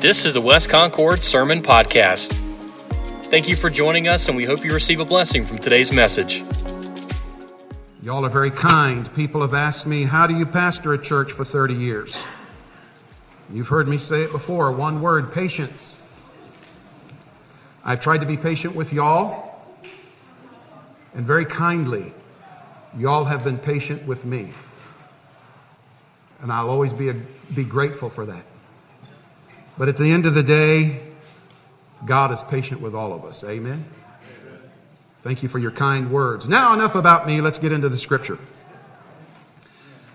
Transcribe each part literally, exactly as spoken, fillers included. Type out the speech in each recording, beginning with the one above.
This is the West Concord Sermon Podcast. Thank you for joining us, and we hope you receive a blessing from today's message. Y'all are very kind. People have asked me, how do you pastor a church for thirty years? You've heard me say it before, one word, patience. I've tried to be patient with y'all, and very kindly, y'all have been patient with me. And I'll always be, a, be grateful for that. But at the end of the day, God is patient with all of us. Amen? Amen. Thank you for your kind words. Now enough about me. Let's get into the scripture.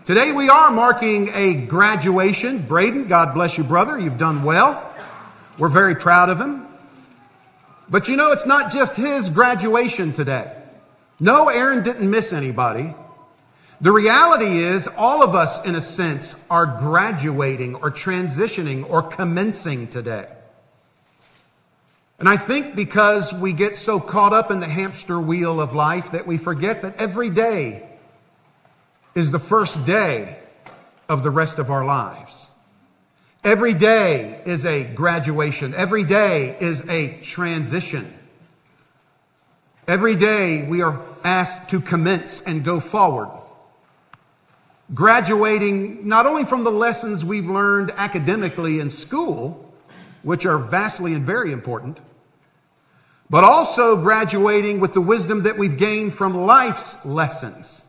Today we are marking a graduation. Braden, God bless you, brother. You've done well. We're very proud of him. But you know, it's not just his graduation today. No, Aaron didn't miss anybody. The reality is all of us, in a sense, are graduating or transitioning or commencing today. And I think because we get so caught up in the hamster wheel of life that we forget that every day is the first day of the rest of our lives. Every day is a graduation. Every day is a transition. Every day we are asked to commence and go forward. Graduating not only from the lessons we've learned academically in school, which are vastly and very important, but also graduating with the wisdom that we've gained from life's lessons.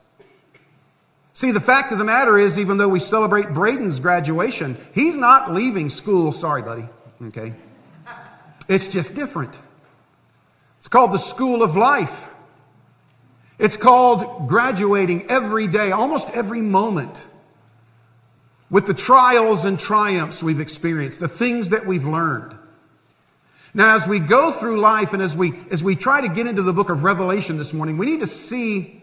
See, the fact of the matter is, even though we celebrate Braden's graduation, he's not leaving school. Sorry, buddy. Okay. It's just different. It's called the school of life. It's called graduating every day, almost every moment, with the trials and triumphs we've experienced, the things that we've learned. Now, as we go through life and as we as we try to get into the book of Revelation this morning, we need to see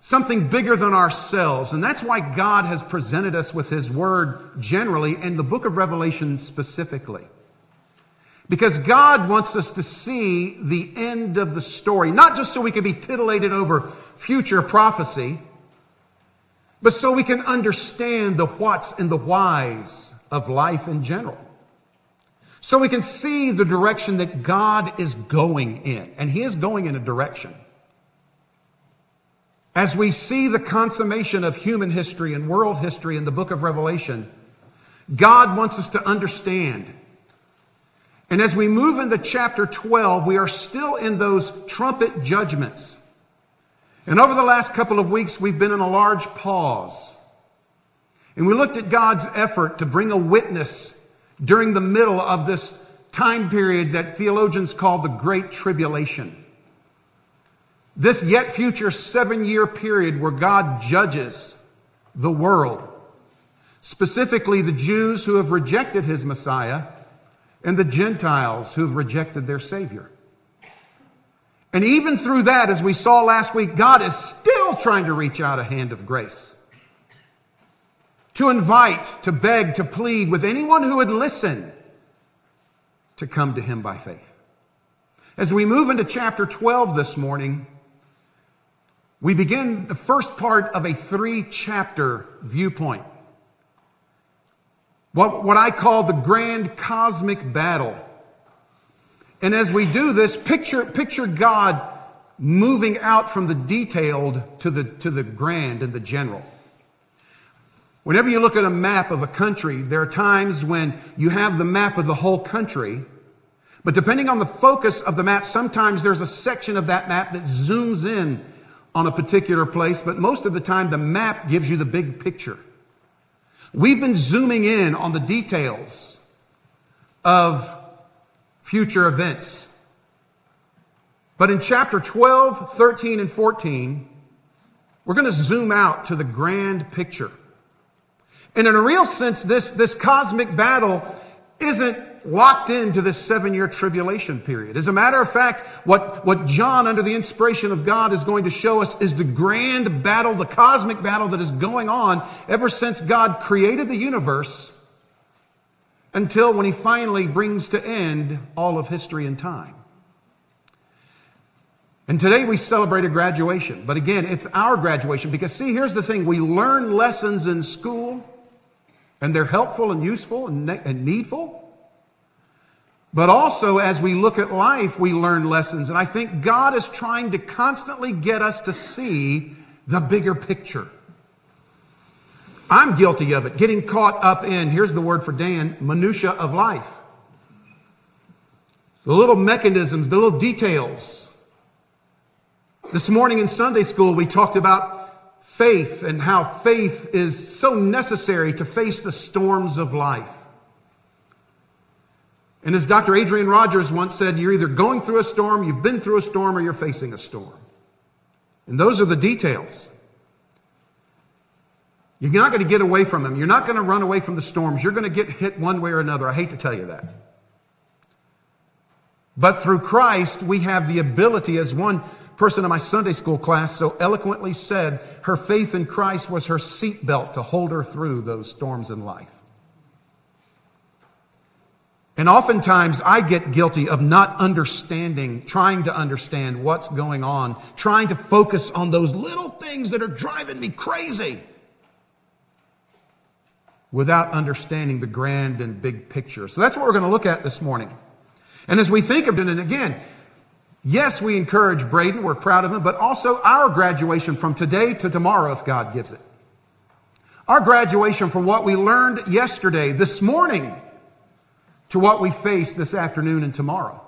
something bigger than ourselves. And that's why God has presented us with his word generally and the book of Revelation specifically. Because God wants us to see the end of the story, not just so we can be titillated over future prophecy, but so we can understand the whats and the whys of life in general. So we can see the direction that God is going in, and he is going in a direction. As we see the consummation of human history and world history in the book of Revelation, God wants us to understand. And as we move into chapter twelve, we are still in those trumpet judgments. And over the last couple of weeks, we've been in a large pause. And we looked at God's effort to bring a witness during the middle of this time period that theologians call the Great Tribulation. This yet future seven-year period where God judges the world, specifically the Jews who have rejected his Messiah, and the Gentiles who have rejected their Savior. And even through that, as we saw last week, God is still trying to reach out a hand of grace, to invite, to beg, to plead with anyone who would listen to come to him by faith. As we move into chapter twelve this morning, we begin the first part of a three-chapter viewpoint. What, what I call the grand cosmic battle. And as we do this, picture, picture God moving out from the detailed to the, to the grand and the general. Whenever you look at a map of a country, there are times when you have the map of the whole country, but depending on the focus of the map, sometimes there's a section of that map that zooms in on a particular place, but most of the time the map gives you the big picture. We've been zooming in on the details of future events. But in chapter twelve, thirteen, and fourteen, we're going to zoom out to the grand picture. And in a real sense, this, this cosmic battle isn't locked into this seven-year tribulation period. As a matter of fact, what, what John, under the inspiration of God, is going to show us is the grand battle, the cosmic battle that is going on ever since God created the universe until when he finally brings to end all of history and time. And today we celebrate a graduation. But again, it's our graduation because, see, here's the thing. We learn lessons in school, and they're helpful and useful and, ne- and needful. But also, as we look at life, we learn lessons. And I think God is trying to constantly get us to see the bigger picture. I'm guilty of it, getting caught up in, here's the word for Dan, minutia of life. The little mechanisms, the little details. This morning in Sunday school, we talked about faith and how faith is so necessary to face the storms of life. And as Doctor Adrian Rogers once said, you're either going through a storm, you've been through a storm, or you're facing a storm. And those are the details. You're not going to get away from them. You're not going to run away from the storms. You're going to get hit one way or another. I hate to tell you that. But through Christ, we have the ability, as one person in my Sunday school class so eloquently said, her faith in Christ was her seatbelt to hold her through those storms in life. And oftentimes I get guilty of not understanding, trying to understand what's going on, trying to focus on those little things that are driving me crazy without understanding the grand and big picture. So that's what we're going to look at this morning. And as we think of it, and again, yes, we encourage Braden, we're proud of him, but also our graduation from today to tomorrow, if God gives it. Our graduation from what we learned yesterday, this morning, to what we face this afternoon and tomorrow.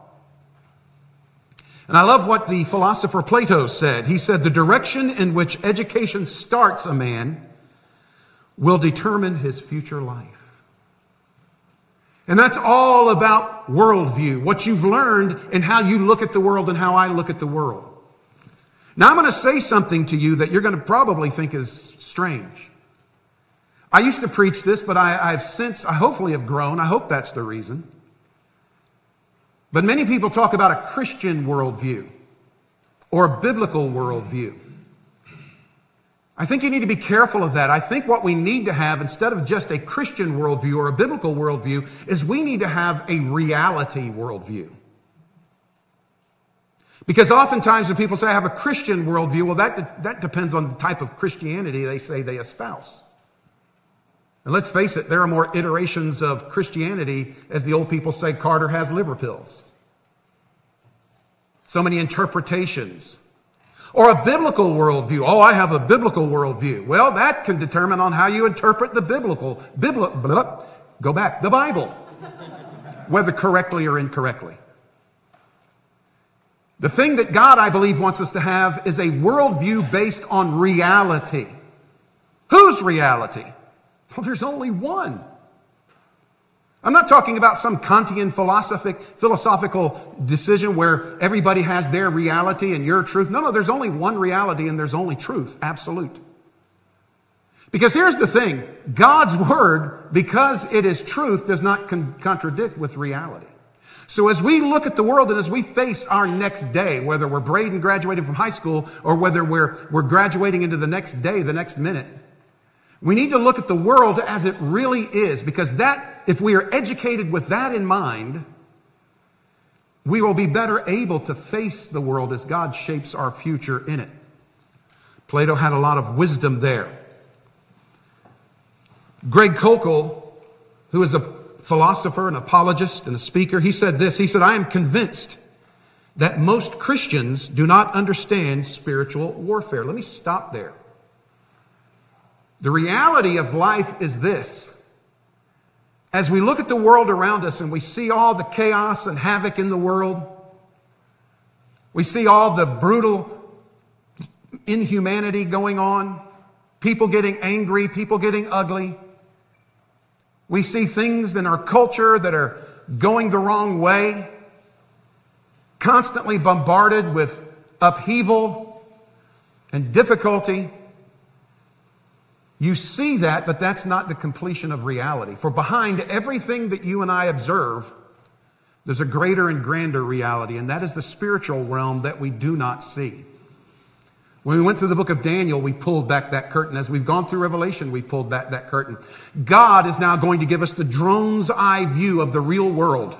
And I love what the philosopher Plato said. He said, the direction in which education starts a man will determine his future life. And that's all about worldview, what you've learned and how you look at the world and how I look at the world. Now, I'm going to say something to you that you're going to probably think is strange. I used to preach this, but I, I've since, I hopefully have grown. I hope that's the reason. But many people talk about a Christian worldview or a biblical worldview. I think you need to be careful of that. I think what we need to have, instead of just a Christian worldview or a biblical worldview, is we need to have a reality worldview. Because oftentimes when people say, I have a Christian worldview, well, that, de- that depends on the type of Christianity they say they espouse. And let's face it, there are more iterations of Christianity, as the old people say, Carter has liver pills. So many interpretations. Or a biblical worldview. Oh, I have a biblical worldview. Well, that can determine on how you interpret the biblical, bibli- blah, go back, the Bible, whether correctly or incorrectly. The thing that God, I believe, wants us to have is a worldview based on reality. Whose reality? Well, there's only one. I'm not talking about some Kantian philosophic, philosophical decision where everybody has their reality and your truth. No, no, there's only one reality and there's only truth, absolute. Because here's the thing, God's word, because it is truth, does not con- contradict with reality. So as we look at the world and as we face our next day, whether we're Braden graduating from high school or whether we're, we're graduating into the next day, the next minute, we need to look at the world as it really is, because that, if we are educated with that in mind, we will be better able to face the world as God shapes our future in it. Plato had a lot of wisdom there. Greg Kokel, who is a philosopher, an apologist, and a speaker, he said this. He said, I am convinced that most Christians do not understand spiritual warfare. Let me stop there. The reality of life is this. As we look at the world around us and we see all the chaos and havoc in the world, we see all the brutal inhumanity going on, people getting angry, people getting ugly. We see things in our culture that are going the wrong way, constantly bombarded with upheaval and difficulty. You see that, but that's not the completion of reality. For behind everything that you and I observe, there's a greater and grander reality, and that is the spiritual realm that we do not see. When we went through the book of Daniel, we pulled back that curtain. As we've gone through Revelation, we pulled back that curtain. God is now going to give us the drone's eye view of the real world,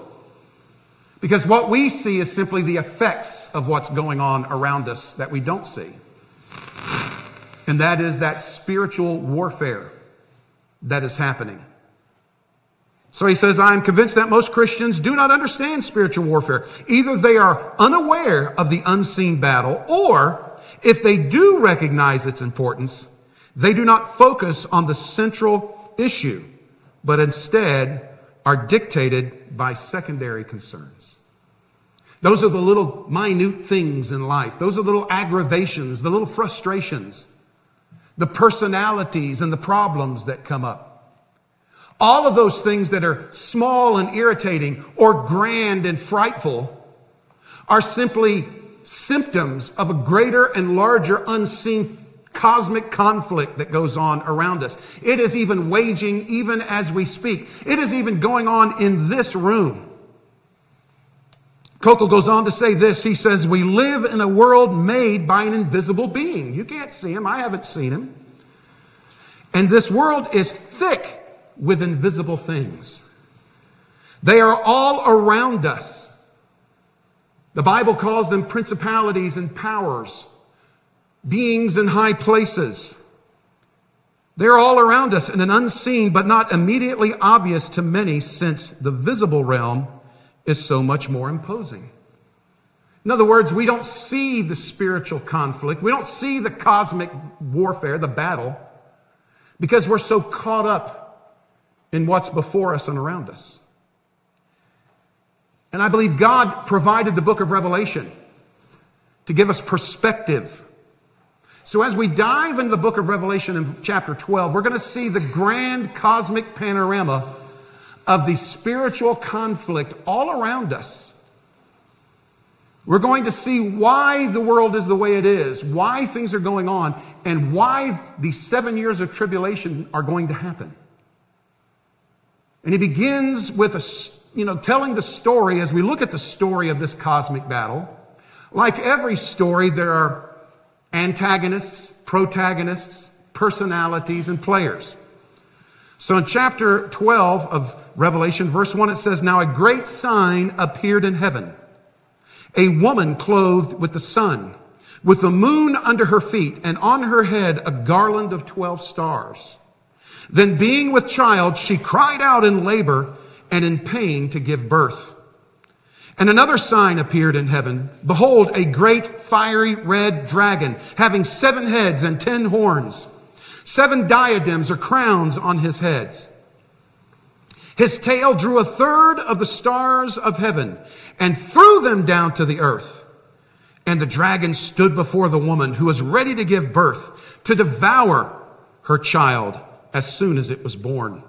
because what we see is simply the effects of what's going on around us that we don't see. And that is that spiritual warfare that is happening. So he says, I am convinced that most Christians do not understand spiritual warfare. Either they are unaware of the unseen battle, or if they do recognize its importance, they do not focus on the central issue, but instead are dictated by secondary concerns. Those are the little minute things in life. Those are the little aggravations, the little frustrations, the personalities and the problems that come up. All of those things that are small and irritating or grand and frightful are simply symptoms of a greater and larger unseen cosmic conflict that goes on around us. It is even waging even as we speak. It is even going on in this room. Kokel goes on to say this. He says, we live in a world made by an invisible being. You can't see him. I haven't seen him. And this world is thick with invisible things. They are all around us. The Bible calls them principalities and powers, beings in high places. They're all around us in an unseen but not immediately obvious to many, since the visible realm is so much more imposing. In other words, we don't see the spiritual conflict. We don't see the cosmic warfare, the battle, because we're so caught up in what's before us and around us. And I believe God provided the book of Revelation to give us perspective. So as we dive into the book of Revelation in chapter twelve, we're going to see the grand cosmic panorama of the spiritual conflict all around us. We're going to see why the world is the way it is, why things are going on, and why the seven years of tribulation are going to happen. And he begins with a, you know, telling the story. As we look at the story of this cosmic battle, like every story, there are antagonists, protagonists, personalities, and players. So in chapter twelve of Revelation, verse one, it says, now a great sign appeared in heaven, a woman clothed with the sun, with the moon under her feet, and on her head a garland of twelve stars. Then being with child, she cried out in labor and in pain to give birth. And another sign appeared in heaven. Behold, a great fiery red dragon, having seven heads and ten horns, seven diadems or crowns on his heads. His tail drew a third of the stars of heaven and threw them down to the earth. And the dragon stood before the woman who was ready to give birth, to devour her child as soon as it was born.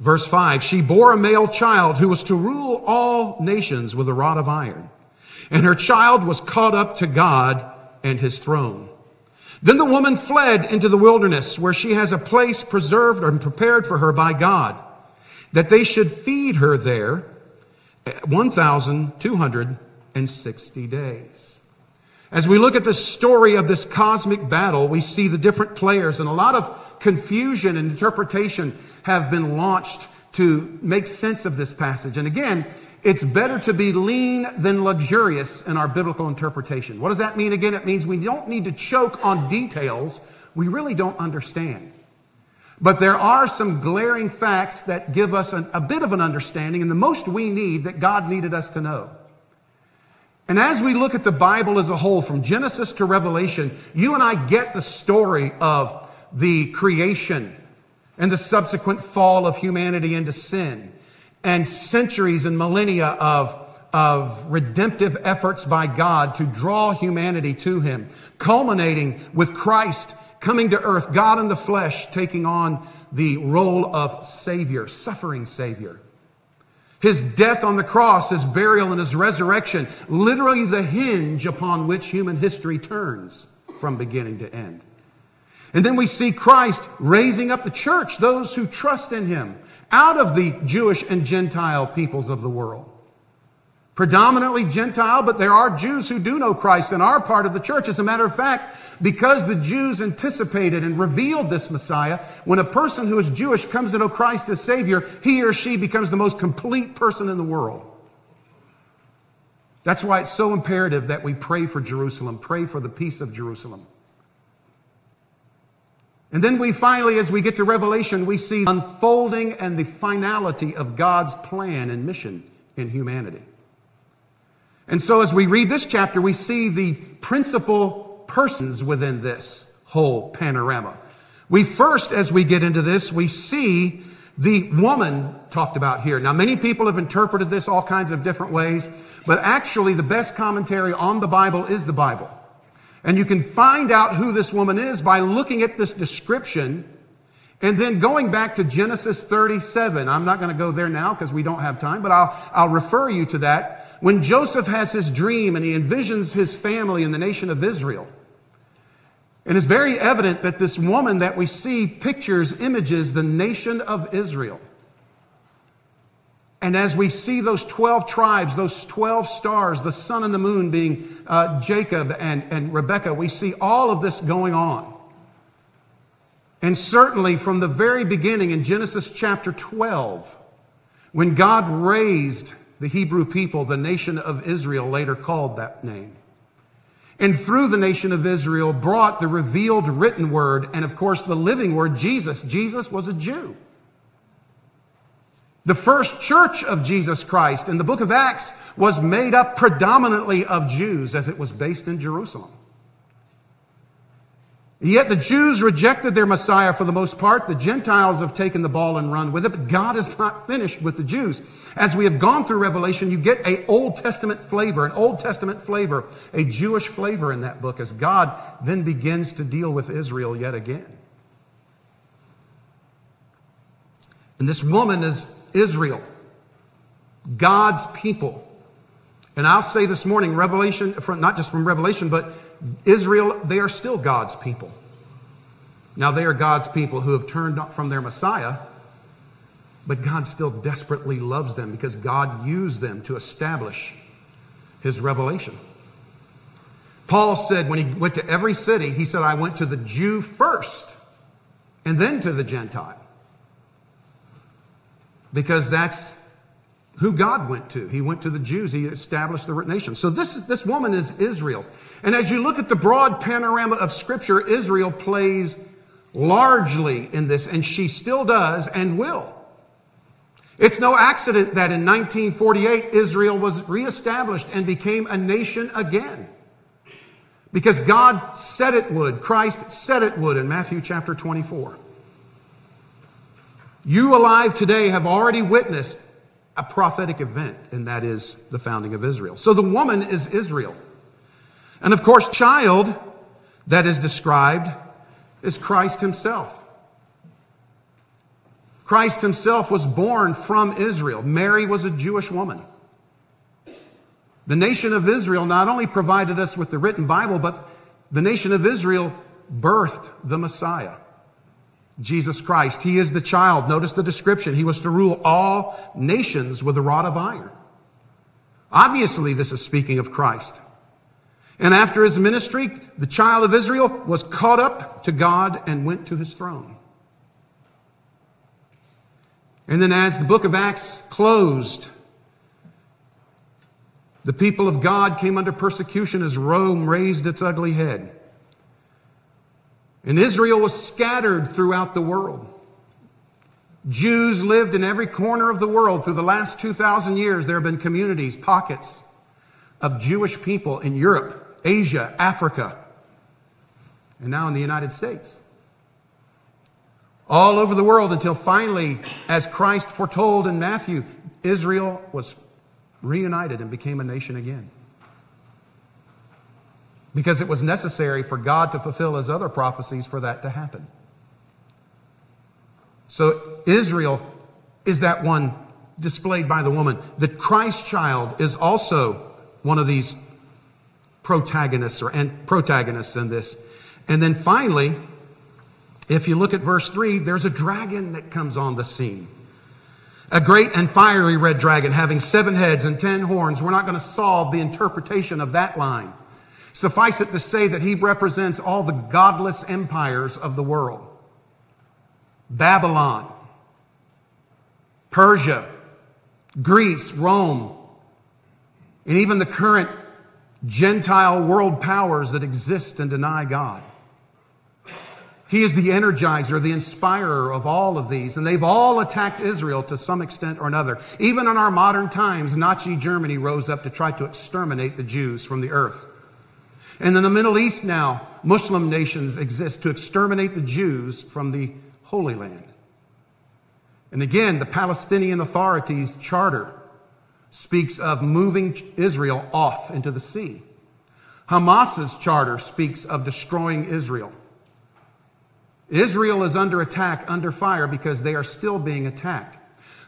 Verse five, she bore a male child who was to rule all nations with a rod of iron, and her child was caught up to God and his throne. Then the woman fled into the wilderness, where she has a place preserved and prepared for her by God, that they should feed her there one thousand two hundred sixty days. As we look at the story of this cosmic battle, we see the different players, and a lot of confusion and interpretation have been launched to make sense of this passage. And again, it's better to be lean than luxurious in our biblical interpretation. What does that mean again? It means we don't need to choke on details we really don't understand. But there are some glaring facts that give us an, a bit of an understanding, and the most we need that God needed us to know. And as we look at the Bible as a whole, from Genesis to Revelation, you and I get the story of the creation and the subsequent fall of humanity into sin, and centuries and millennia of, of redemptive efforts by God to draw humanity to him, culminating with Christ coming to earth, God in the flesh, taking on the role of Savior, suffering Savior. His death on the cross, his burial, and his resurrection, literally the hinge upon which human history turns from beginning to end. And then we see Christ raising up the church, those who trust in him, out of the Jewish and Gentile peoples of the world. Predominantly Gentile, but there are Jews who do know Christ and are part of the church. As a matter of fact, because the Jews anticipated and revealed this Messiah, when a person who is Jewish comes to know Christ as Savior, he or she becomes the most complete person in the world. That's why it's so imperative that we pray for Jerusalem, pray for the peace of Jerusalem. And then we finally, as we get to Revelation, we see unfolding and the finality of God's plan and mission in humanity. And so as we read this chapter, we see the principal persons within this whole panorama. We first, as we get into this, we see the woman talked about here. Now, many people have interpreted this all kinds of different ways, but actually the best commentary on the Bible is the Bible. And you can find out who this woman is by looking at this description and then going back to Genesis thirty-seven. I'm not going to go there now because we don't have time, but I'll, I'll refer you to that. When Joseph has his dream and he envisions his family in the nation of Israel, and it's very evident that this woman that we see pictures, images the nation of Israel. And as we see those twelve tribes, those twelve stars, the sun and the moon being uh, Jacob and, and Rebekah, we see all of this going on. And certainly from the very beginning in Genesis chapter twelve, when God raised the Hebrew people, the nation of Israel, later called that name, and through the nation of Israel brought the revealed written word and, of course, the living word, Jesus. Jesus was a Jew. The first church of Jesus Christ in the book of Acts was made up predominantly of Jews as it was based in Jerusalem. Yet the Jews rejected their Messiah for the most part. The Gentiles have taken the ball and run with it, but God is not finished with the Jews. As we have gone through Revelation, you get an Old Testament flavor, an Old Testament flavor, a Jewish flavor in that book as God then begins to deal with Israel yet again. And this woman is Israel, God's people. And I'll say this morning, Revelation, from, not just from Revelation, but Israel, they are still God's people. Now, they are God's people who have turned from their Messiah, but God still desperately loves them because God used them to establish his revelation. Paul said when he went to every city, he said, I went to the Jew first and then to the Gentile. Because that's who God went to. He went to the Jews. He established the nation. So this is, this woman is Israel. And as you look at the broad panorama of Scripture, Israel plays largely in this, and she still does and will. It's no accident that in nineteen forty-eight, Israel was reestablished and became a nation again. Because God said it would. Christ said it would in Matthew chapter twenty-four. You alive today have already witnessed a prophetic event, and that is the founding of Israel. So the woman is Israel. And of course, child that is described is Christ himself. Christ himself was born from Israel. Mary was a Jewish woman. The nation of Israel not only provided us with the written Bible, but the nation of Israel birthed the Messiah, Jesus Christ. He is the child. Notice the description. He was to rule all nations with a rod of iron. Obviously, this is speaking of Christ. And after his ministry, the child of Israel was caught up to God and went to his throne. And then as the book of Acts closed, the people of God came under persecution as Rome raised its ugly head. And Israel was scattered throughout the world. Jews lived in every corner of the world. Through the last two thousand years, there have been communities, pockets of Jewish people in Europe, Asia, Africa, and now in the United States. All over the world until finally, as Christ foretold in Matthew, Israel was reunited and became a nation again. Because it was necessary for God to fulfill his other prophecies for that to happen. So Israel is that one displayed by the woman. The Christ child is also one of these protagonists or and protagonists in this. And then finally, if you look at verse three, there's a dragon that comes on the scene. A great and fiery red dragon having seven heads and ten horns. We're not going to solve the interpretation of that line. Suffice it to say that he represents all the godless empires of the world. Babylon, Persia, Greece, Rome, and even the current Gentile world powers that exist and deny God. He is the energizer, the inspirer of all of these. And they've all attacked Israel to some extent or another. Even in our modern times, Nazi Germany rose up to try to exterminate the Jews from the earth. And in the Middle East now, Muslim nations exist to exterminate the Jews from the Holy Land. And again, the Palestinian Authority's charter speaks of moving Israel off into the sea. Hamas's charter speaks of destroying Israel. Israel is under attack, under fire, because they are still being attacked.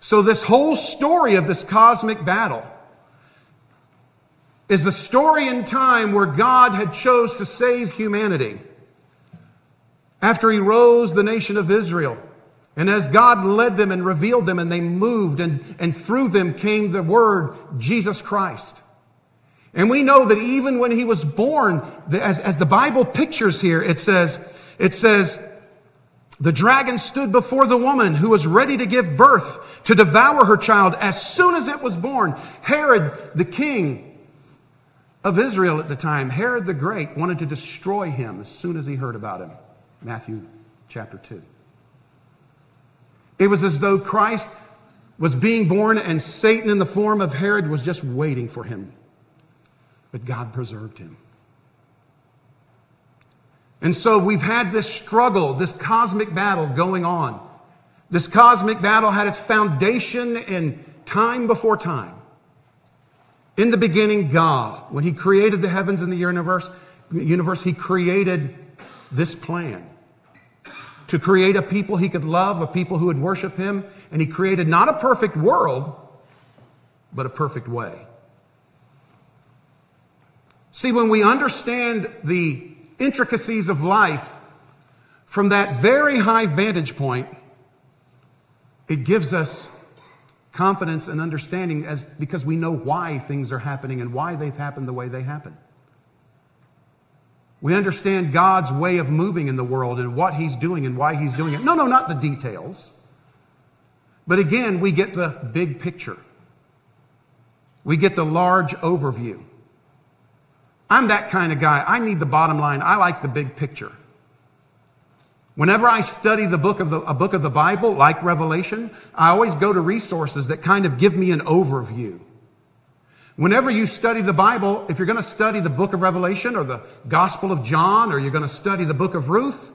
So this whole story of this cosmic battle is the story in time where God had chose to save humanity. After he rose the nation of Israel, and as God led them and revealed them, and they moved, and, and through them came the word, Jesus Christ. And we know that even when he was born, as, as the Bible pictures here, it says, it says, the dragon stood before the woman who was ready to give birth, to devour her child as soon as it was born. Herod, the king of Israel at the time, Herod the Great, wanted to destroy him as soon as he heard about him. Matthew chapter two. It was as though Christ was being born and Satan in the form of Herod was just waiting for him. But God preserved him. And so we've had this struggle, this cosmic battle going on. This cosmic battle had its foundation in time before time. In the beginning, God, when he created the heavens and the universe, universe, he created this plan to create a people he could love, a people who would worship him. And he created not a perfect world, but a perfect way. See, when we understand the intricacies of life from that very high vantage point, it gives us confidence and understanding as because we know why things are happening and why they've happened the way they happen. We understand God's way of moving in the world and what he's doing and why he's doing it. No, no, not the details. But again, we get the big picture. We get the large overview. I'm that kind of guy. I need the bottom line. I like the big picture. Whenever I study the book of the, a book of the Bible, like Revelation, I always go to resources that kind of give me an overview. Whenever you study the Bible, if you're going to study the book of Revelation or the Gospel of John, or you're going to study the book of Ruth,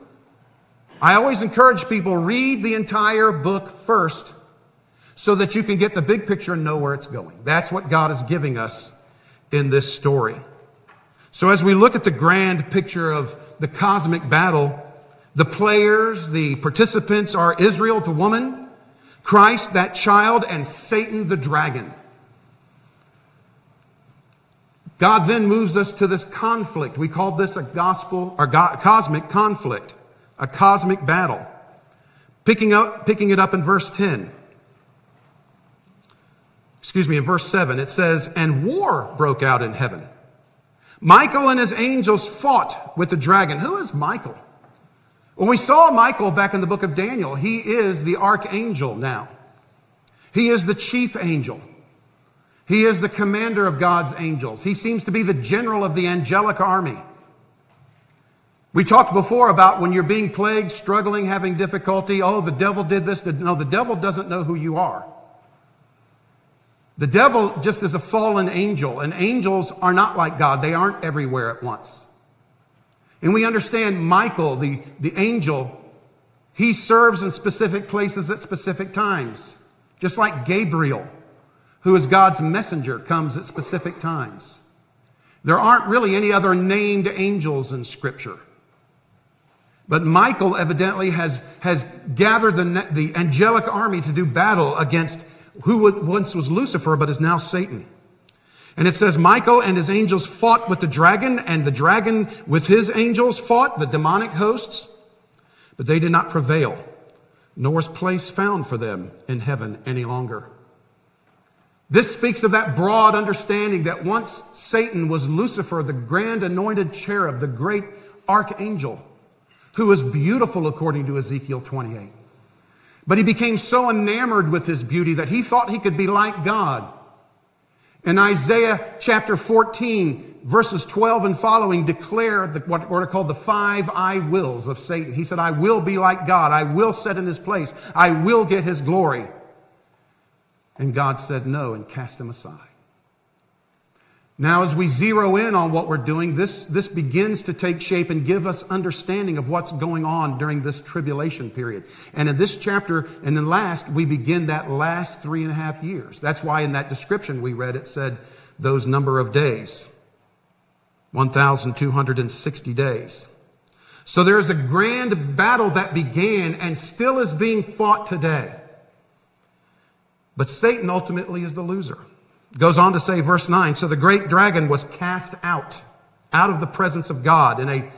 I always encourage people, read the entire book first so that you can get the big picture and know where it's going. That's what God is giving us in this story. So as we look at the grand picture of the cosmic battle, the players, the participants are Israel, the woman, Christ, that child, and Satan, the dragon. God then moves us to this conflict. We call this a gospel or go- cosmic conflict, a cosmic battle. Picking up, picking it up in verse ten. Excuse me, in verse seven, it says, "And war broke out in heaven. Michael and his angels fought with the dragon." Who is Michael? When we saw Michael back in the book of Daniel, he is the archangel now. He is the chief angel. He is the commander of God's angels. He seems to be the general of the angelic army. We talked before about when you're being plagued, struggling, having difficulty. Oh, the devil did this. No, the devil doesn't know who you are. The devil just is a fallen angel, and angels are not like God. They aren't everywhere at once. And we understand Michael, the, the angel, he serves in specific places at specific times, just like Gabriel, who is God's messenger, comes at specific times. There aren't really any other named angels in Scripture. But Michael evidently has, has gathered the, the angelic army to do battle against who once was Lucifer, but is now Satan. And it says, Michael and his angels fought with the dragon, and the dragon with his angels fought the demonic hosts, but they did not prevail, nor was place found for them in heaven any longer. This speaks of that broad understanding that once Satan was Lucifer, the grand anointed cherub, the great archangel, who was beautiful according to Ezekiel twenty-eight. But he became so enamored with his beauty that he thought he could be like God. In Isaiah chapter fourteen, verses twelve and following declare the, what are called the five I wills of Satan. He said, I will be like God. I will sit in his place. I will get his glory. And God said no and cast him aside. Now, as we zero in on what we're doing, this, this begins to take shape and give us understanding of what's going on during this tribulation period. And in this chapter, and then last, we begin that last three and a half years. That's why in that description we read, it said those number of days, one thousand two hundred sixty days. So there is a grand battle that began and still is being fought today. But Satan ultimately is the loser. Goes on to say, verse nine, so the great dragon was cast out, out of the presence of God in a,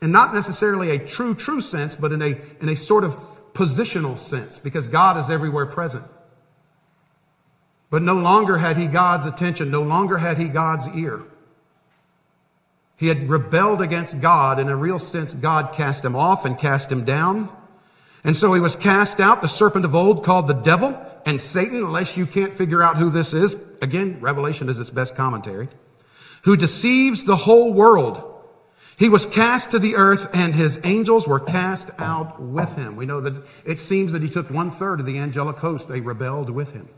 and not necessarily a true, true sense, but in a, in a sort of positional sense, because God is everywhere present. But no longer had he God's attention. No longer had he God's ear. He had rebelled against God. In a real sense, God cast him off and cast him down. And so he was cast out, the serpent of old called the devil and Satan, unless you can't figure out who this is. Again, Revelation is its best commentary. Who deceives the whole world. He was cast to the earth and his angels were cast out with him. We know that it seems that he took one third of the angelic host. They rebelled with him.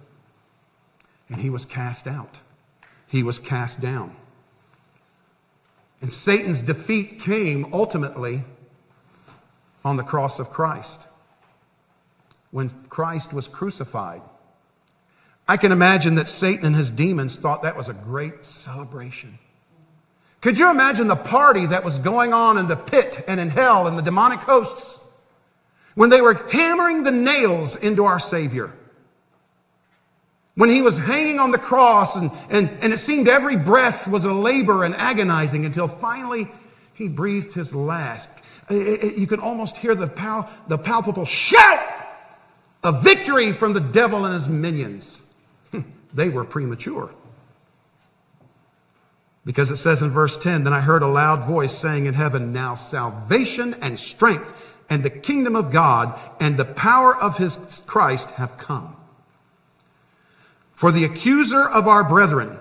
And he was cast out. He was cast down. And Satan's defeat came ultimately on the cross of Christ. When Christ was crucified, I can imagine that Satan and his demons thought that was a great celebration. Could you imagine the party that was going on in the pit and in hell and the demonic hosts when they were hammering the nails into our Savior? When he was hanging on the cross and, and, and it seemed every breath was a labor and agonizing until finally he breathed his last. It, it, you could almost hear the, pal, the palpable shout of victory from the devil and his minions. They were premature. Because it says in verse ten, then I heard a loud voice saying in heaven, now salvation and strength and the kingdom of God and the power of his Christ have come. For the accuser of our brethren,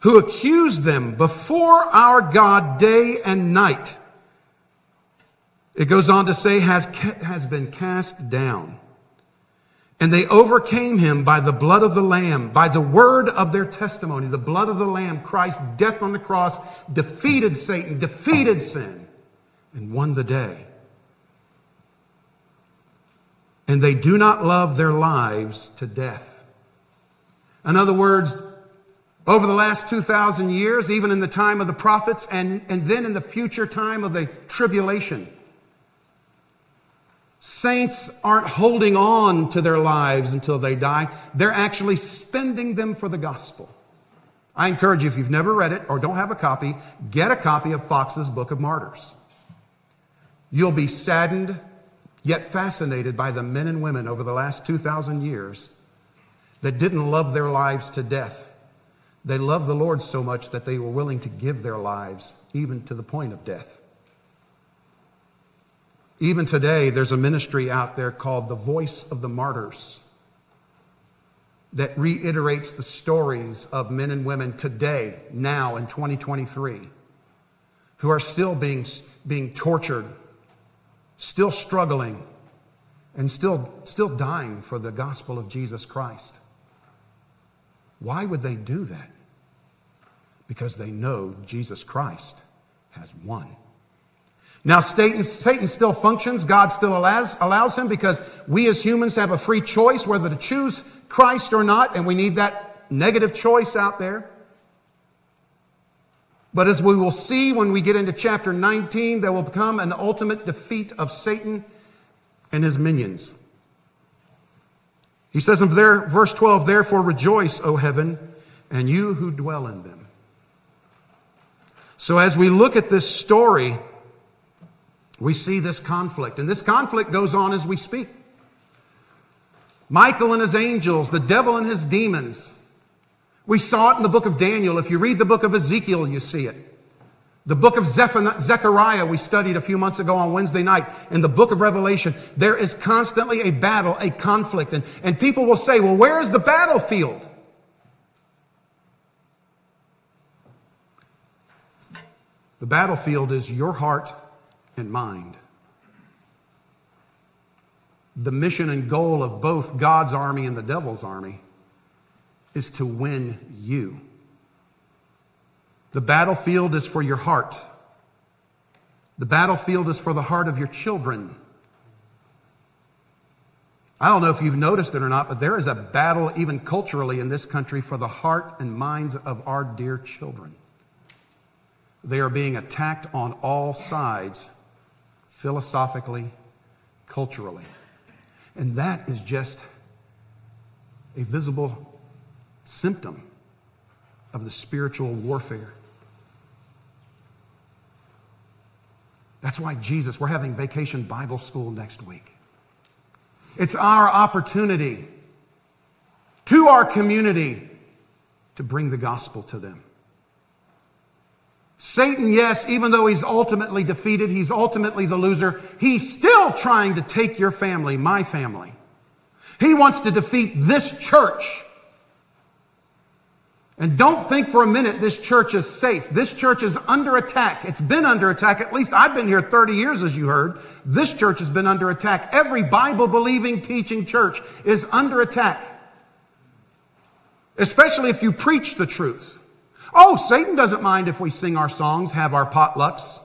who accused them before our God day and night, it goes on to say, has, has been cast down. And they overcame him by the blood of the Lamb, by the word of their testimony, the blood of the Lamb. Christ's death on the cross defeated Satan, defeated sin, and won the day. And they do not love their lives to death. In other words, over the last two thousand years, even in the time of the prophets and, and then in the future time of the tribulation, saints aren't holding on to their lives until they die. They're actually spending them for the gospel. I encourage you, if you've never read it or don't have a copy, get a copy of Foxe's Book of Martyrs. You'll be saddened yet fascinated by the men and women over the last two thousand years that didn't love their lives to death. They loved the Lord so much that they were willing to give their lives even to the point of death. Even today, there's a ministry out there called The Voice of the Martyrs that reiterates the stories of men and women today, now in twenty twenty-three, who are still being, being tortured, still struggling, and still, still dying for the gospel of Jesus Christ. Why would they do that? Because they know Jesus Christ has won. Now, Satan, Satan still functions. God still allows, allows him because we as humans have a free choice whether to choose Christ or not, and we need that negative choice out there. But as we will see when we get into chapter nineteen, there will become an ultimate defeat of Satan and his minions. He says in there, verse twelve, therefore rejoice, O heaven, and you who dwell in them. So as we look at this story, we see this conflict. And this conflict goes on as we speak. Michael and his angels, the devil and his demons. We saw it in the book of Daniel. If you read the book of Ezekiel, you see it. The book of Zephaniah we studied a few months ago on Wednesday night. In the book of Revelation, there is constantly a battle, a conflict. And, and people will say, well, where is the battlefield? The battlefield is your heart and mind. The mission and goal of both God's army and the devil's army is to win you. The battlefield is for your heart. The battlefield is for the heart of your children. I don't know if you've noticed it or not, but there is a battle even culturally in this country for the heart and minds of our dear children. They are being attacked on all sides, philosophically, culturally. And that is just a visible symptom of the spiritual warfare. That's why Jesus, we're having Vacation Bible School next week. It's our opportunity to our community to bring the gospel to them. Satan, yes, even though he's ultimately defeated, he's ultimately the loser, he's still trying to take your family, my family. He wants to defeat this church. And don't think for a minute this church is safe. This church is under attack. It's been under attack. At least I've been here thirty years, as you heard. This church has been under attack. Every Bible-believing, teaching church is under attack. Especially if you preach the truth. Oh, Satan doesn't mind if we sing our songs, have our potlucks.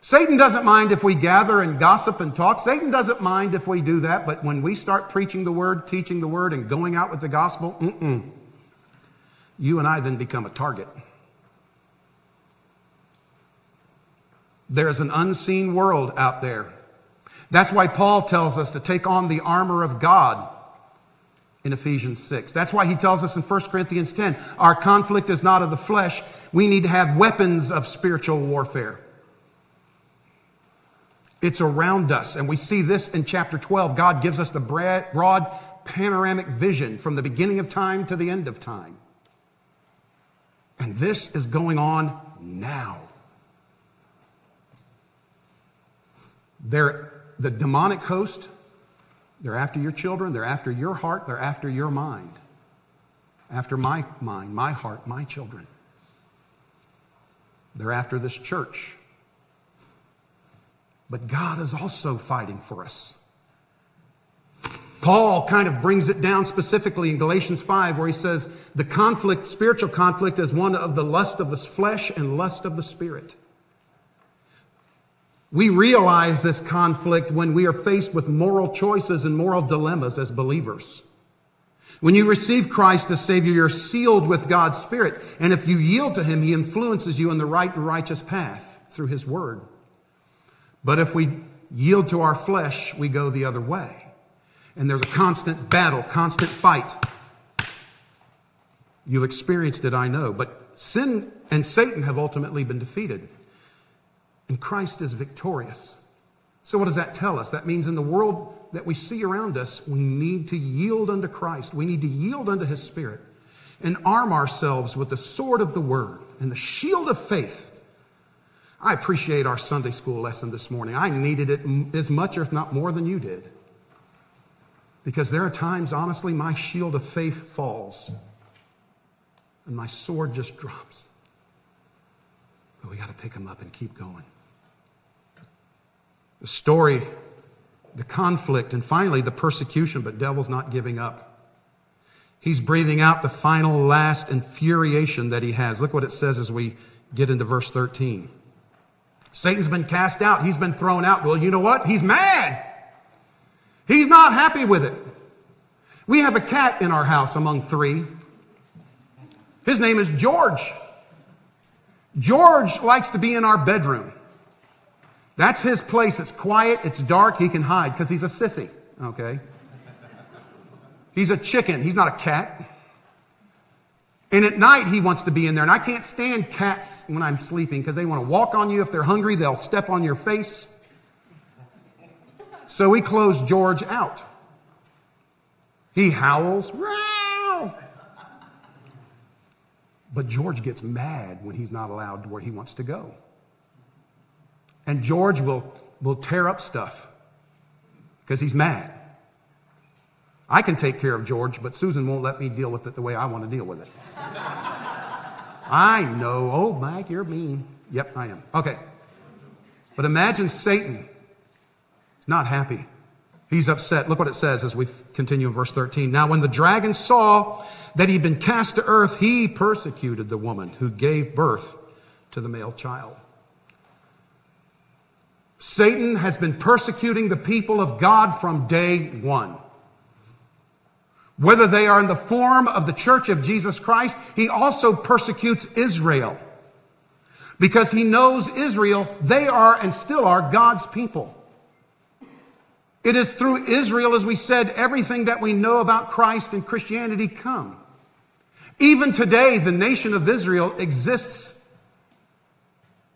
Satan doesn't mind if we gather and gossip and talk. Satan doesn't mind if we do that. But when we start preaching the word, teaching the word, and going out with the gospel, mm-mm. You and I then become a target. There is an unseen world out there. That's why Paul tells us to take on the armor of God. In Ephesians six. That's why he tells us in First Corinthians ten, our conflict is not of the flesh. We need to have weapons of spiritual warfare. It's around us. And we see this in chapter twelve. God gives us the broad panoramic vision from the beginning of time to the end of time. And this is going on now. There, the demonic host, they're after your children. They're after your heart. They're after your mind. After my mind, my heart, my children. They're after this church. But God is also fighting for us. Paul kind of brings it down specifically in Galatians five, where he says, the conflict, spiritual conflict, is one of the lust of the flesh and lust of the spirit. We realize this conflict when we are faced with moral choices and moral dilemmas as believers. When you receive Christ as Savior, you're sealed with God's Spirit. And if you yield to Him, He influences you in the right and righteous path through His Word. But if we yield to our flesh, we go the other way. And there's a constant battle, constant fight. You've experienced it, I know. But sin and Satan have ultimately been defeated. And Christ is victorious. So what does that tell us? That means in the world that we see around us, we need to yield unto Christ. We need to yield unto His Spirit and arm ourselves with the sword of the Word and the shield of faith. I appreciate our Sunday school lesson this morning. I needed it as much, if not more, than you did. Because there are times, honestly, my shield of faith falls and my sword just drops. But we got to pick them up and keep going. The story, the conflict, and finally the persecution, but devil's not giving up. He's breathing out the final, last infuriation that he has. Look what it says as we get into verse thirteen. Satan's been cast out. He's been thrown out. Well, you know what? He's mad. He's not happy with it. We have a cat in our house among three. His name is George. George likes to be in our bedroom. That's his place. It's quiet. It's dark. He can hide because he's a sissy. Okay. He's a chicken. He's not a cat. And at night he wants to be in there. And I can't stand cats when I'm sleeping because they want to walk on you. If they're hungry, they'll step on your face. So we close George out. He howls. Row! But George gets mad when he's not allowed where he wants to go. And George will, will tear up stuff because he's mad. I can take care of George, but Susan won't let me deal with it the way I want to deal with it. I know. Oh, Mike, you're mean. Yep, I am. Okay. But imagine Satan. He's not happy. He's upset. Look what it says as we continue in verse thirteen. Now, when the dragon saw that he'd been cast to earth, he persecuted the woman who gave birth to the male child. Satan has been persecuting the people of God from day one. Whether they are in the form of the church of Jesus Christ, he also persecutes Israel. Because he knows Israel, they are and still are God's people. It is through Israel, as we said, everything that we know about Christ and Christianity come. Even today, the nation of Israel exists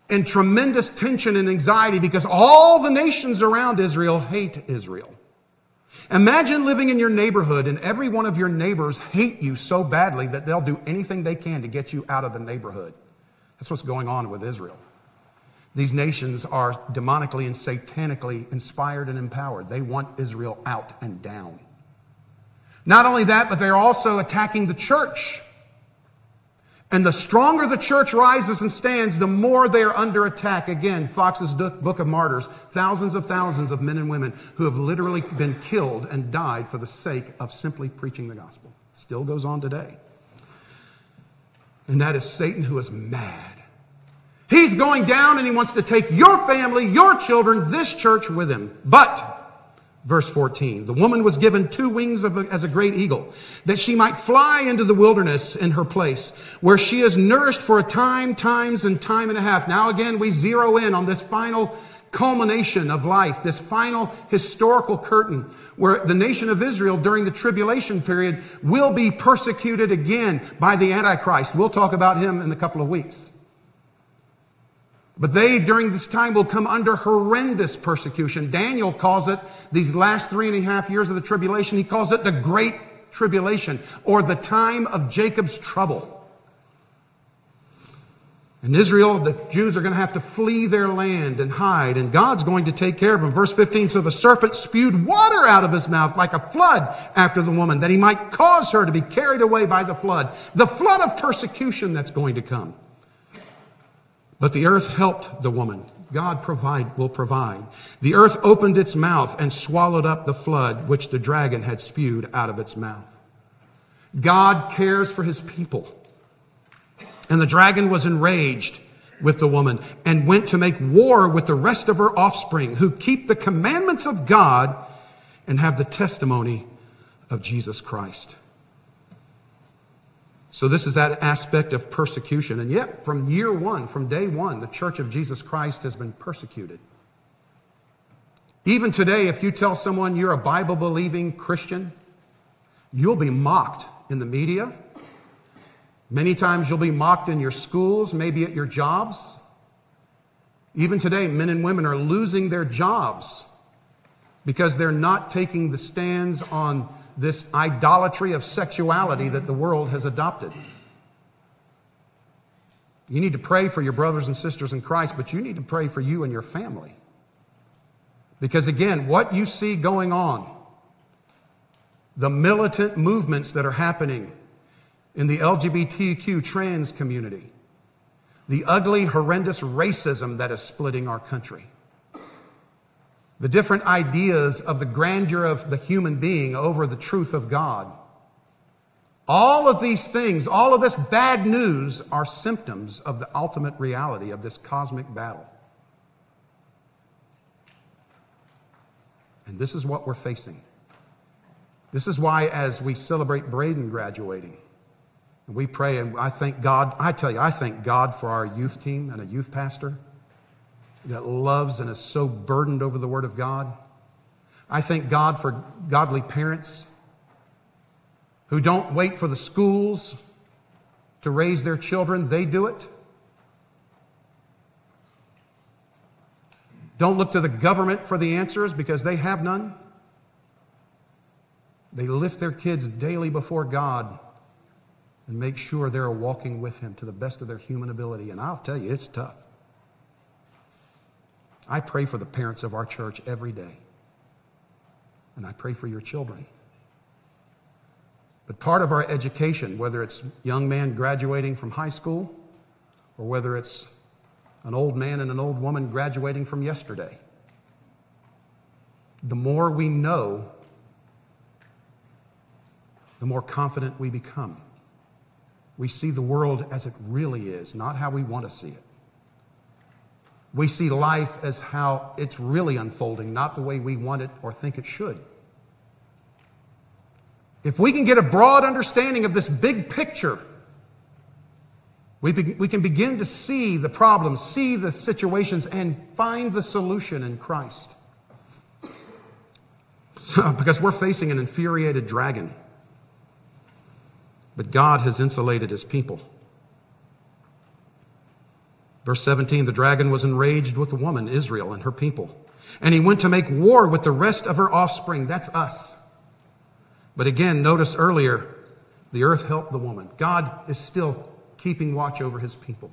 in tremendous tension and anxiety because all the nations around Israel hate Israel. Imagine living in your neighborhood and every one of your neighbors hate you so badly that they'll do anything they can to get you out of the neighborhood. That's what's going on with Israel. These nations are demonically and satanically inspired and empowered. They want Israel out and down. Not only that, but they're also attacking the church. And the stronger the church rises and stands, the more they are under attack. Again, Foxe's Book of Martyrs, thousands of thousands of men and women who have literally been killed and died for the sake of simply preaching the gospel. Still goes on today. And that is Satan, who is mad. He's going down and he wants to take your family, your children, this church with him. But verse fourteen, the woman was given two wings of a, as a great eagle, that she might fly into the wilderness in her place, where she is nourished for a time, times, and time and a half. Now again, we zero in on this final culmination of life, this final historical curtain, where the nation of Israel during the tribulation period will be persecuted again by the Antichrist. We'll talk about him in a couple of weeks. But they, during this time, will come under horrendous persecution. Daniel calls it, these last three and a half years of the tribulation, he calls it the Great Tribulation, or the time of Jacob's trouble. In Israel, the Jews are going to have to flee their land and hide, and God's going to take care of them. Verse fifteen, so the serpent spewed water out of his mouth like a flood after the woman, that he might cause her to be carried away by the flood. The flood of persecution that's going to come. But the earth helped the woman. God provide will provide. The earth opened its mouth and swallowed up the flood which the dragon had spewed out of its mouth. God cares for his people. And the dragon was enraged with the woman and went to make war with the rest of her offspring, who keep the commandments of God and have the testimony of Jesus Christ. So this is that aspect of persecution. And yet, from year one, from day one, the church of Jesus Christ has been persecuted. Even today, if you tell someone you're a Bible-believing Christian, you'll be mocked in the media. Many times you'll be mocked in your schools, maybe at your jobs. Even today, men and women are losing their jobs because they're not taking the stands on this idolatry of sexuality that the world has adopted. You need to pray for your brothers and sisters in Christ, but you need to pray for you and your family. Because again, what you see going on, the militant movements that are happening in the L G B T Q trans community, the ugly, horrendous racism that is splitting our country, the different ideas of the grandeur of the human being over the truth of God. All of these things, all of this bad news are symptoms of the ultimate reality of this cosmic battle. And this is what we're facing. This is why, as we celebrate Braden graduating, and we pray, and I thank God, I tell you, I thank God for our youth team and a youth pastor that loves and is so burdened over the Word of God. I thank God for godly parents who don't wait for the schools to raise their children. They do it. Don't look to the government for the answers, because they have none. They lift their kids daily before God and make sure they're walking with Him to the best of their human ability. And I'll tell you, it's tough. I pray for the parents of our church every day. And I pray for your children. But part of our education, whether it's young man graduating from high school, or whether it's an old man and an old woman graduating from yesterday. The more we know, the more confident we become. We see the world as it really is, not how we want to see it. We see life as how it's really unfolding, not the way we want it or think it should. If we can get a broad understanding of this big picture, we, be- we can begin to see the problems, see the situations, and find the solution in Christ. So, because we're facing an infuriated dragon. But God has insulated his people. Verse seventeen, the dragon was enraged with the woman, Israel, and her people. And he went to make war with the rest of her offspring. That's us. But again, notice earlier, the earth helped the woman. God is still keeping watch over his people.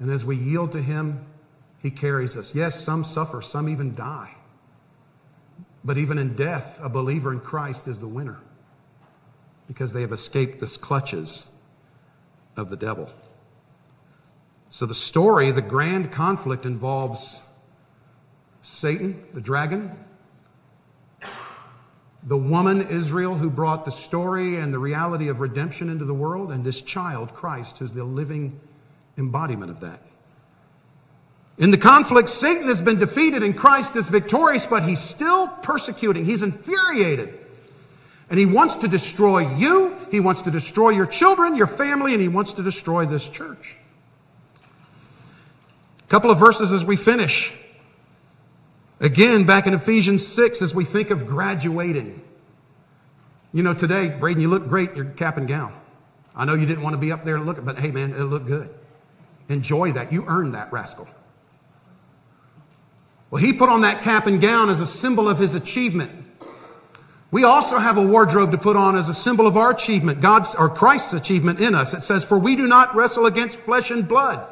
And as we yield to him, he carries us. Yes, some suffer, some even die. But even in death, a believer in Christ is the winner, because they have escaped the clutches of the devil. So the story, the grand conflict, involves Satan, the dragon, the woman, Israel, who brought the story and the reality of redemption into the world, and this child, Christ, who's the living embodiment of that. In the conflict, Satan has been defeated and Christ is victorious, but he's still persecuting. He's infuriated. And he wants to destroy you, he wants to destroy your children, your family, and he wants to destroy this church. A couple of verses as we finish. Again, back in Ephesians six, as we think of graduating. You know, today, Braden, you look great in your cap and gown. I know you didn't want to be up there and look, but hey, man, it looked good. Enjoy that. You earned that, rascal. Well, he put on that cap and gown as a symbol of his achievement. We also have a wardrobe to put on as a symbol of our achievement, God's or Christ's achievement in us. It says, for we do not wrestle against flesh and blood.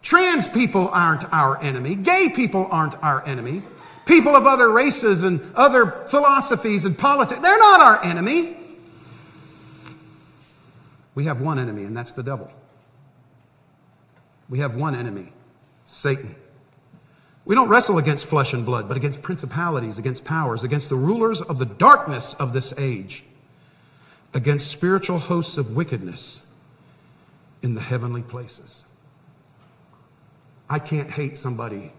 Trans people aren't our enemy. Gay people aren't our enemy. People of other races and other philosophies and politics, they're not our enemy. We have one enemy, and that's the devil. We have one enemy, Satan. We don't wrestle against flesh and blood, but against principalities, against powers, against the rulers of the darkness of this age, against spiritual hosts of wickedness in the heavenly places. I can't hate somebody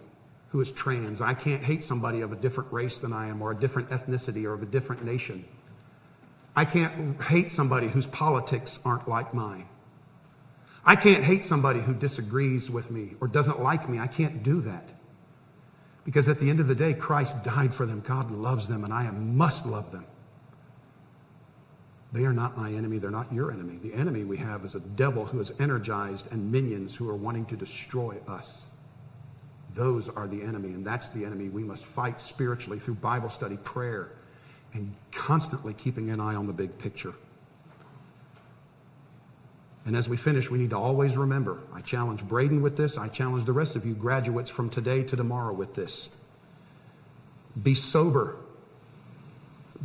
who is trans. I can't hate somebody of a different race than I am, or a different ethnicity, or of a different nation. I can't hate somebody whose politics aren't like mine. I can't hate somebody who disagrees with me or doesn't like me. I can't do that. Because at the end of the day, Christ died for them. God loves them, and I must love them. They are not my enemy. They're not your enemy. The enemy we have is a devil who is energized, and minions who are wanting to destroy us. Those are the enemy, and that's the enemy we must fight spiritually through Bible study, prayer, and constantly keeping an eye on the big picture. And as we finish, we need to always remember, I challenge Braden with this, I challenge the rest of you graduates from today to tomorrow with this. Be sober.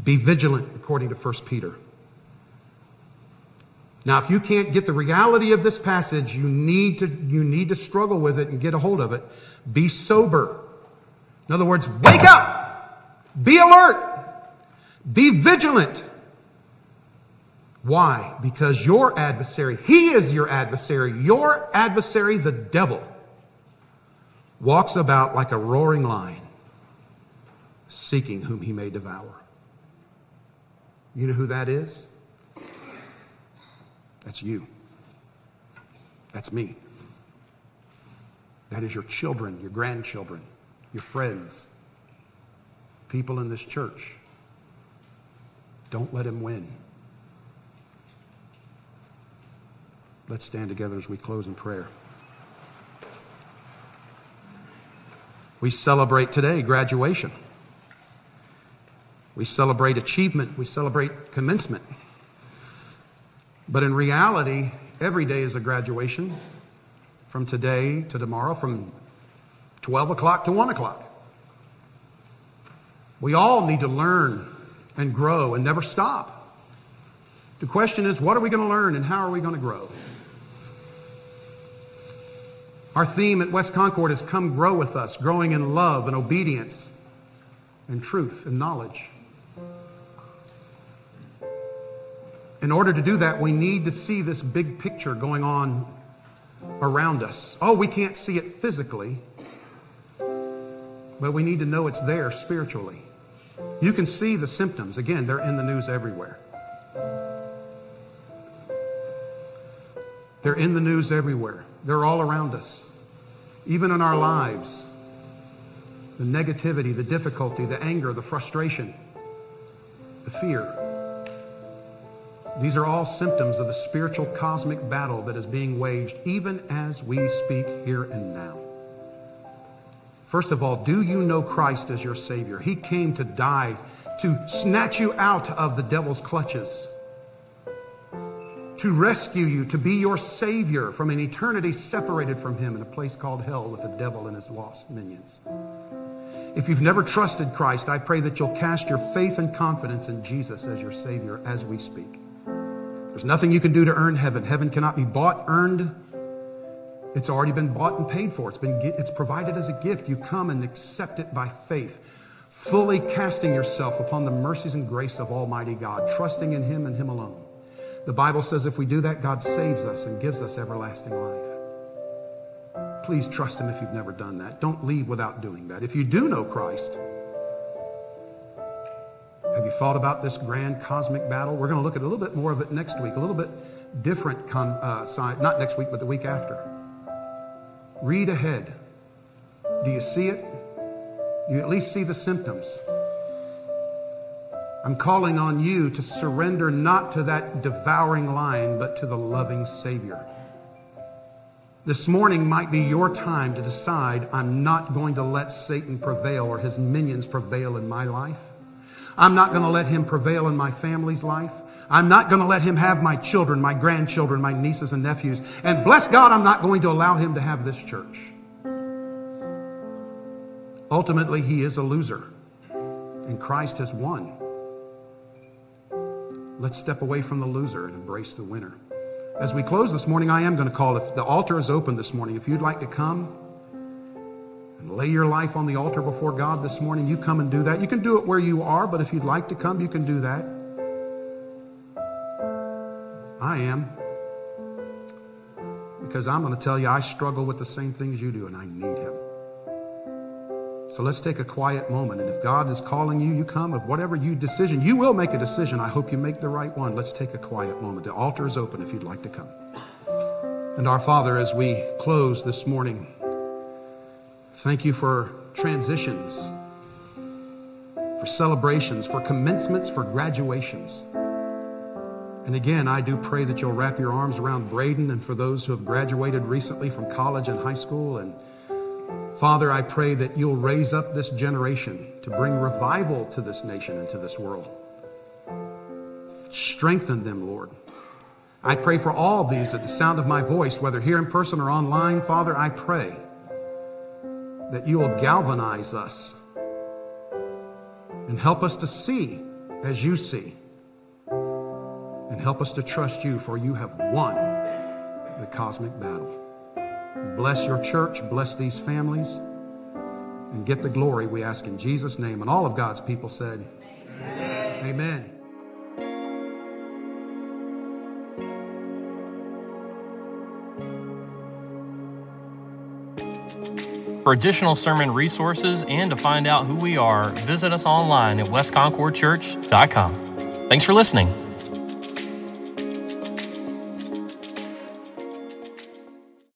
Be vigilant, according to First Peter. Now, if you can't get the reality of this passage, you need to, you need to struggle with it and get a hold of it. Be sober. In other words, wake up! Be alert! Be vigilant! Why? Because your adversary, he is your adversary, your adversary, the devil, walks about like a roaring lion, seeking whom he may devour. You know who that is? That's you. That's me. That is your children, your grandchildren, your friends, people in this church. Don't let him win. Let's stand together as we close in prayer. We celebrate today graduation. We celebrate achievement. We celebrate commencement. But in reality, every day is a graduation, from today to tomorrow, from twelve o'clock to one o'clock. We all need to learn and grow and never stop. The question is, what are we going to learn and how are we going to grow? Our theme at West Concord is Come Grow With Us, growing in love and obedience and truth and knowledge. In order to do that, we need to see this big picture going on around us. Oh, we can't see it physically, but we need to know it's there spiritually. You can see the symptoms. Again, they're in the news everywhere. They're in the news everywhere. They're all around us. Even in our lives, the negativity, the difficulty, the anger, the frustration, the fear. These are all symptoms of the spiritual cosmic battle that is being waged even as we speak here and now. First of all, do you know Christ as your Savior? He came to die, to snatch you out of the devil's clutches, to rescue you, to be your Savior from an eternity separated from Him in a place called hell with the devil and his lost minions. If you've never trusted Christ, I pray that you'll cast your faith and confidence in Jesus as your Savior as we speak. There's nothing you can do to earn heaven. Heaven cannot be bought, earned. It's already been bought and paid for. It's been, it's provided as a gift. You come and accept it by faith, fully casting yourself upon the mercies and grace of Almighty God, trusting in Him and Him alone. The Bible says if we do that, God saves us and gives us everlasting life. Please trust Him if you've never done that. Don't leave without doing that. If you do know Christ, have you thought about this grand cosmic battle? We're going to look at a little bit more of it next week, a little bit different con, uh, side, not next week, but the week after. Read ahead. Do you see it? Do you at least see the symptoms? I'm calling on you to surrender not to that devouring lion, but to the loving Savior. This morning might be your time to decide, I'm not going to let Satan prevail or his minions prevail in my life. I'm not going to let him prevail in my family's life. I'm not going to let him have my children, my grandchildren, my nieces and nephews. And bless God, I'm not going to allow him to have this church. Ultimately, he is a loser, and Christ has won. Let's step away from the loser and embrace the winner. As we close this morning, I am going to call. If the altar is open this morning, if you'd like to come, lay your life on the altar before God this morning. You come and do that. You can do it where you are, but if you'd like to come, you can do that. I am. Because I'm going to tell you, I struggle with the same things you do, and I need Him. So let's take a quiet moment. And if God is calling you, you come. If whatever you decision, you will make a decision. I hope you make the right one. Let's take a quiet moment. The altar is open if you'd like to come. And our Father, as we close this morning, thank you for transitions, for celebrations, for commencements, for graduations. And again, I do pray that you'll wrap your arms around Braden and for those who have graduated recently from college and high school. And Father, I pray that you'll raise up this generation to bring revival to this nation and to this world. Strengthen them, Lord. I pray for all these at the sound of my voice, whether here in person or online. Father, I pray that you will galvanize us and help us to see as you see, and help us to trust you, for you have won the cosmic battle. Bless your church, bless these families, and get the glory, we ask in Jesus' name. And all of God's people said, amen. Amen. For additional sermon resources and to find out who we are, visit us online at west concord church dot com. Thanks for listening.